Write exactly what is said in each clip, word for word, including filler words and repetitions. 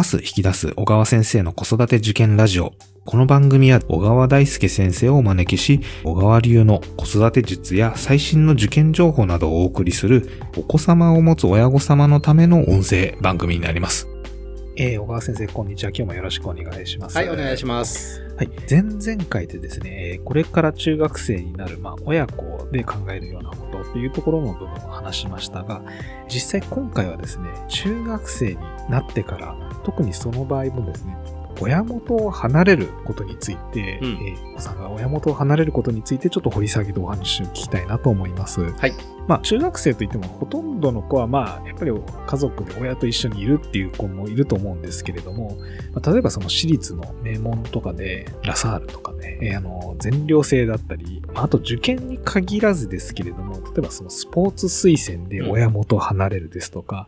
わす引き出す小川先生の子育て受験ラジオ。この番組は小川大輔先生をお招きし、小川流の子育て術や最新の受験情報などをお送りする、お子様を持つ親御様のための音声番組になります。えー、小川先生、こんにちは。今日もよろしくお願いします。はい、お願いします。はい、前々回でですね、これから中学生になる、まあ、親子で考えるようなことというところの部分を話しましたが、実際今回はですね、中学生になってから、特にその場合もですね、親元を離れることについて、うんえー、お子さんが親元を離れることについてちょっと掘り下げてお話を聞きたいなと思います。はい。まあ中学生といってもほとんどの子はまあやっぱり家族で親と一緒にいるっていう子もいると思うんですけれども、まあ、例えばその私立の名門とかでラサールとかね、えー、あの全寮制だったり、まあ、あと受験に限らずですけれども、例えばそのスポーツ推薦で親元を離れるですとか、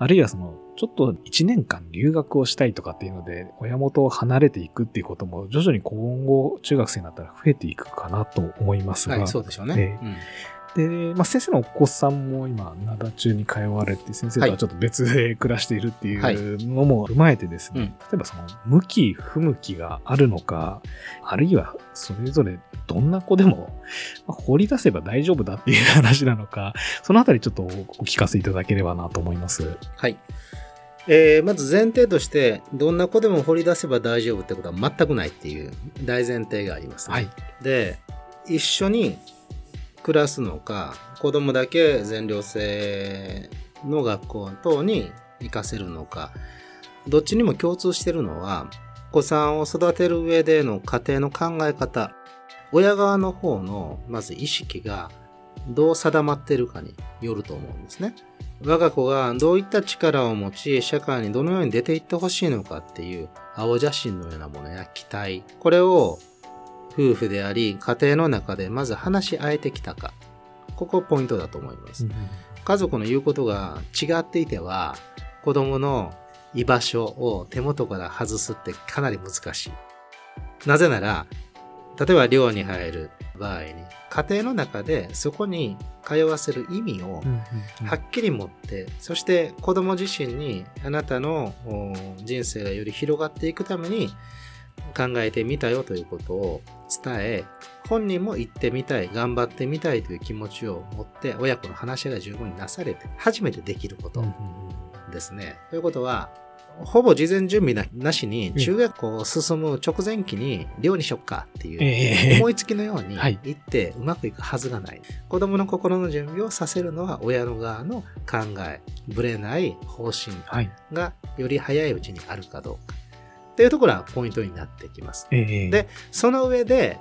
うん、あるいはそのちょっといちねんかん留学をしたいとかっていうので親元を離れていくっていうことも徐々に今後中学生になったら増えていくかなと思いますが、はい、そうでしょうね、えーうん、で、まあ、先生のお子さんも今灘中に通われて先生とはちょっと別で暮らしているっていうのも踏まえてですね、はいはいうん、例えばその向き不向きがあるのか、あるいはそれぞれどんな子でも掘り出せば大丈夫だっていう話なのか、そのあたりちょっとお聞かせいただければなと思います。はい、えー、まず前提としてどんな子でも掘り出せば大丈夫ってことは全くないっていう大前提がありますね、はい、で一緒に暮らすのか子供だけ全寮制の学校等に行かせるのか、どっちにも共通してるのはお子さんを育てる上での家庭の考え方、親側の方のまず意識がどう定まっているかによると思うんですね。我が子がどういった力を持ち社会にどのように出ていってほしいのかっていう青写真のようなものや期待、これを夫婦であり家庭の中でまず話し合えてきたか、ここポイントだと思います、うん、家族の言うことが違っていては子供の居場所を手元から外すってかなり難しい。なぜなら例えば寮に入る場合に家庭の中でそこに通わせる意味をはっきり持って、うんうんうん、そして子ども自身にあなたの人生がより広がっていくために考えてみたよということを伝え、本人も行ってみたい頑張ってみたいという気持ちを持って親子の話が十分になされて初めてできることですね、うんうんうん、ということはほぼ事前準備なしに中学校を進む直前期に寮にしよっかっていう思いつきのように行ってうまくいくはずがない。子供の心の準備をさせるのは親の側の考え、ぶれない方針がより早いうちにあるかどうかっていうところがポイントになってきます。で、その上で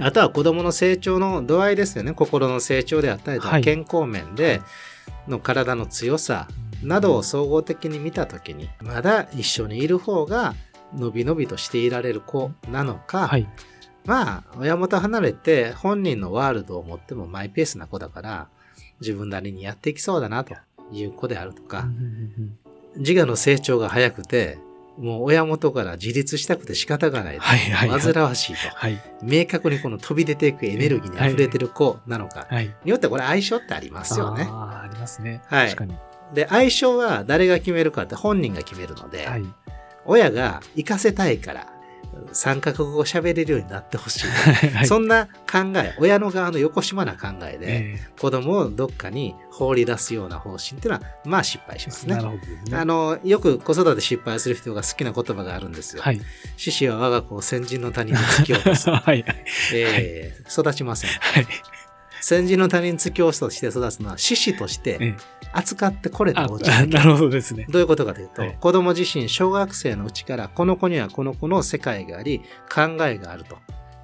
あとは子供の成長の度合いですよね。心の成長であったりとか健康面での体の強さなどを総合的に見たときにまだ一緒にいる方がのびのびとしていられる子なのか、はい、まあ親元離れて本人のワールドを持ってもマイペースな子だから自分なりにやっていきそうだなという子であるとか、自我の成長が早くてもう親元から自立したくて仕方がない、はいはいはい、煩わしいと、はい、明確にこの飛び出ていくエネルギーに溢れてる子なのか、はい、によってこれ相性ってありますよね。 あ, ありますね、はい、確かに。で相性は誰が決めるかって本人が決めるので、はい、親が行かせたいから三角語を喋れるようになってほしい、はい、そんな考え、親の側の横島な考えで、えー、子供をどっかに放り出すような方針っていうのはまあ失敗しますね。なるほどね。あのよく子育て失敗する人が好きな言葉があるんですよ、はい、獅子は我が子を先人の他人に突き落とす、はいえーはい、育ちません、はい先人の他人突き落として育つのは獅子として扱ってこれたおうち、ええ、なるほどですね。どういうことかというと、はい、子供自身小学生のうちからこの子にはこの子の世界があり考えがあると、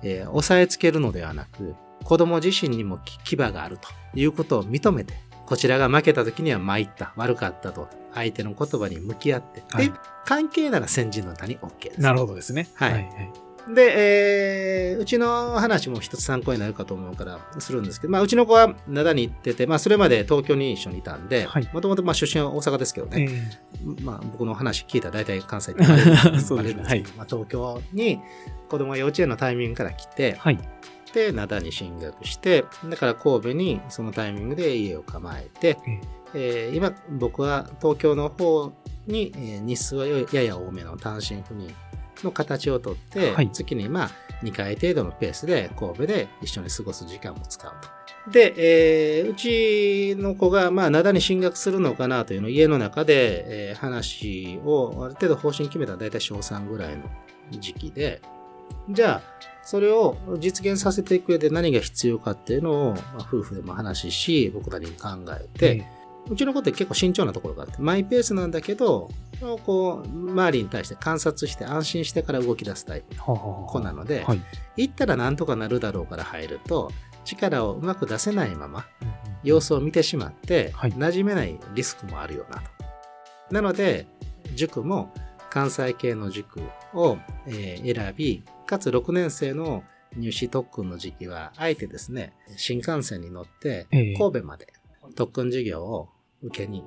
えー、押さえつけるのではなく子供自身にも牙があるということを認めて、こちらが負けた時には参った悪かったと相手の言葉に向き合って、はい、で関係なら先人の他人 OK です。なるほどですね。はい、はいはいで、えー、うちの話も一つ参考になるかと思うからするんですけど、まあ、うちの子は灘に行ってて、まあ、それまで東京に一緒にいたんで、もともとまあ出身は大阪ですけどね、えーまあ、僕の話聞いたら大体関西って言われるんですけど、はいまあ、東京に子供が幼稚園のタイミングから来て、はい、で灘に進学して、だから神戸にそのタイミングで家を構えて、えーえー、今僕は東京の方に、えー、日数はやや多めの単身赴任の形をとって、はい、月にまあにかい程度のペースで神戸で一緒に過ごす時間も使うと。で、えー、うちの子がまあ灘に進学するのかなというのを家の中で、えー、話をある程度方針決めたらだいたいしょうさんぐらいの時期で、じゃあそれを実現させていく上で何が必要かっていうのを、まあ、夫婦でも話しし僕なりに考えて、うん、うちの子って結構慎重なところがあってマイペースなんだけどこう周りに対して観察して安心してから動き出すタイプの子なので、はい、行ったらなんとかなるだろうから入ると力をうまく出せないまま様子を見てしまって、はい、馴染めないリスクもあるよなと。なので塾も関西系の塾を、えー、選び、かつろくねん生の入試特訓の時期はあえてですね新幹線に乗って神戸まで特訓授業を受けに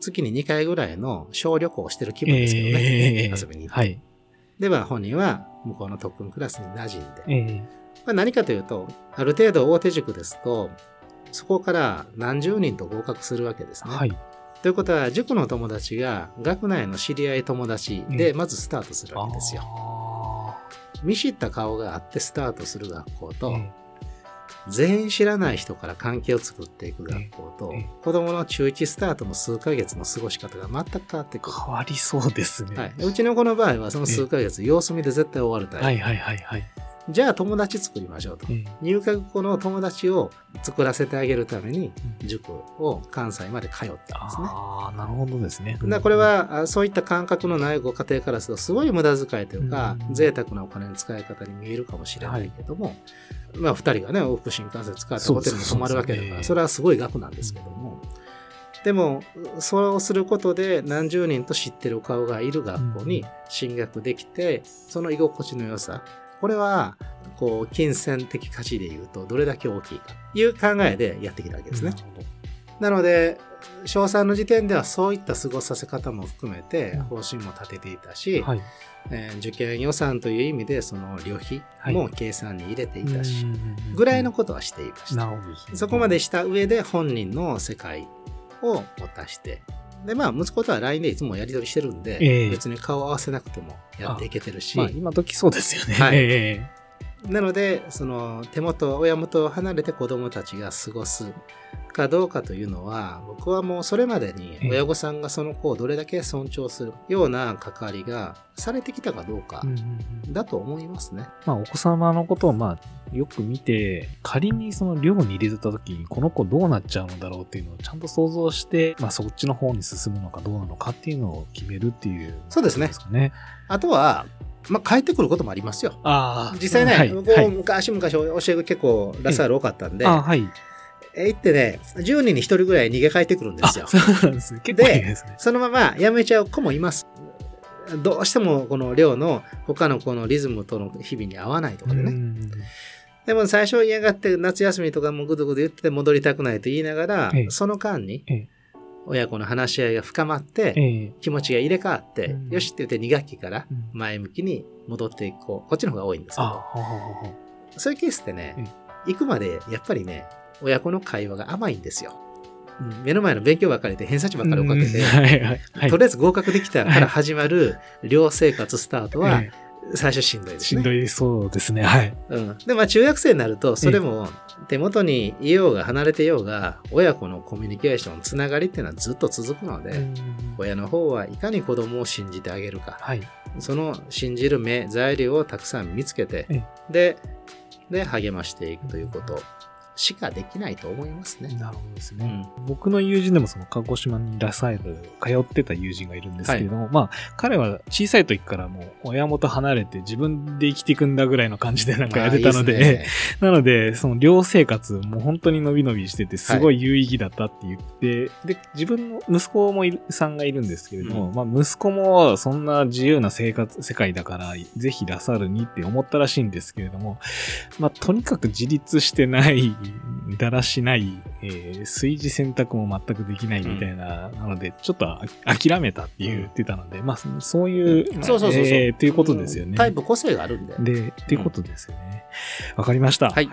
月ににかいぐらいの小旅行をしてる気分ですけどね、えー、遊びに行って、はい、では本人は向こうの特訓クラスに馴染んで、えーまあ、何かというとある程度大手塾ですとそこから何十人と合格するわけですね、はい、ということは塾の友達が学内の知り合い友達でまずスタートするわけですよ、うん、見知った顔があってスタートする学校と、えー全員知らない人から関係を作っていく学校と、子供の中いちスタートの数ヶ月の過ごし方が全く変わってくる。変わりそうですね、はい、うちの子の場合はその数ヶ月様子見で絶対終わるタイプ、はいはいはいはい、じゃあ友達作りましょうと、入学後の友達を作らせてあげるために塾を関西まで通ったんですね。ああ、なるほどですね、うん、だこれはそういった感覚のないご家庭からするとすごい無駄遣いというか、うん、贅沢なお金の使い方に見えるかもしれないけども、はい、まあ、ふたりがね往復新幹線使ってホテルに泊まるわけだからそれはすごい額なんですけども、でもそうすることで何十人と知ってる顔がいる学校に進学できて、その居心地の良さ、これはこう金銭的価値でいうとどれだけ大きいかという考えでやってきたわけですね。なのでしょうさんの時点ではそういった過ごさせ方も含めて方針も立てていたし、はい、えー、受験予算という意味でその旅費も計算に入れていたし、はい、ぐらいのことはしていました。なるほどですね。そこまでした上で本人の世界を持たして、で、まあ、息子とは ライン でいつもやり取りしてるんで、えー、別に顔合わせなくてもやっていけてるし、まあ、今時そうですよね、はい、えーなのでその手元親元を離れて子どもたちが過ごすかどうかというのは、僕はもうそれまでに親御さんがその子をどれだけ尊重するような関わりがされてきたかどうかだと思いますね、うんうんうん、まあ、お子様のことをまあよく見て、仮にその寮に入れた時にこの子どうなっちゃうのだろうっていうのをちゃんと想像して、まあ、そっちの方に進むのかどうなのかっていうのを決めるっていう、ね、そうですね。あとはまあ、帰ってくることもありますよ。あ、実際ね、はい、向こう昔々教えが結構ラサール多かったんで、あ、はい、え行ってねじゅうにんにひとりぐらい逃げ帰ってくるんですよ。そうなんですね。結構いいですね。でそのまま辞めちゃう子もいます。どうしてもこの寮の他の子のリズムとの日々に合わないとかでね、うん、でも最初嫌がって夏休みとかもぐどぐど言ってて戻りたくないと言いながら、その間に親子の話し合いが深まって、ええ、気持ちが入れ替わって、うん、よしって言ってに学期から前向きに戻っていこう、うん、こっちの方が多いんですけど、そういうケースってね、うん、行くまでやっぱりね親子の会話が甘いんですよ、うん、目の前の勉強ばっかりで偏差値ばっかり追っかけて、うん、はいはいはい、とりあえず合格できたから始まる寮生活スタートは最初しんどいですね。しんどいそうですね、はい、うん、でまあ中学生になるとそれも手元にいようが離れてようが親子のコミュニケーションつながりっていうのはずっと続くので、親の方はいかに子供を信じてあげるか、はい、その信じる目材料をたくさん見つけて、で、で励ましていくということしかできないと思いますね。なるほどですね、うん、僕の友人でもその鹿児島にラサール通ってた友人がいるんですけれども、はい、まあ彼は小さい時からもう親元離れて自分で生きていくんだぐらいの感じでなんかやってたので、いいですね、なのでその寮生活も本当にのびのびしててすごい有意義だったって言って、はい、で自分の息子もいるさんがいるんですけれども、うん、まあ息子もそんな自由な生活世界だからぜひラサールにって思ったらしいんですけれども、まあとにかく自立してないだらしない、えー、炊事洗濯も全くできないみたいな、うん、なのでちょっと諦めたって言ってたので、まあそういう、うん、そうそうそうそう、えー、ということですよね、うん、タイプ個性があるんででっていうことですよね。わ、うん、かりました。はい、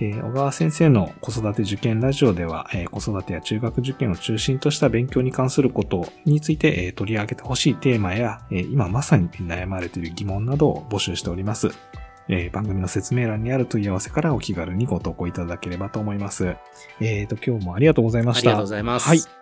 えー、小川先生の子育て受験ラジオでは、えー、子育てや中学受験を中心とした勉強に関することについて、えー、取り上げてほしいテーマや、えー、今まさに悩まれている疑問などを募集しております。えー、番組の説明欄にある問い合わせからお気軽にご投稿いただければと思います。えーと、今日もありがとうございました。ありがとうございます。はい。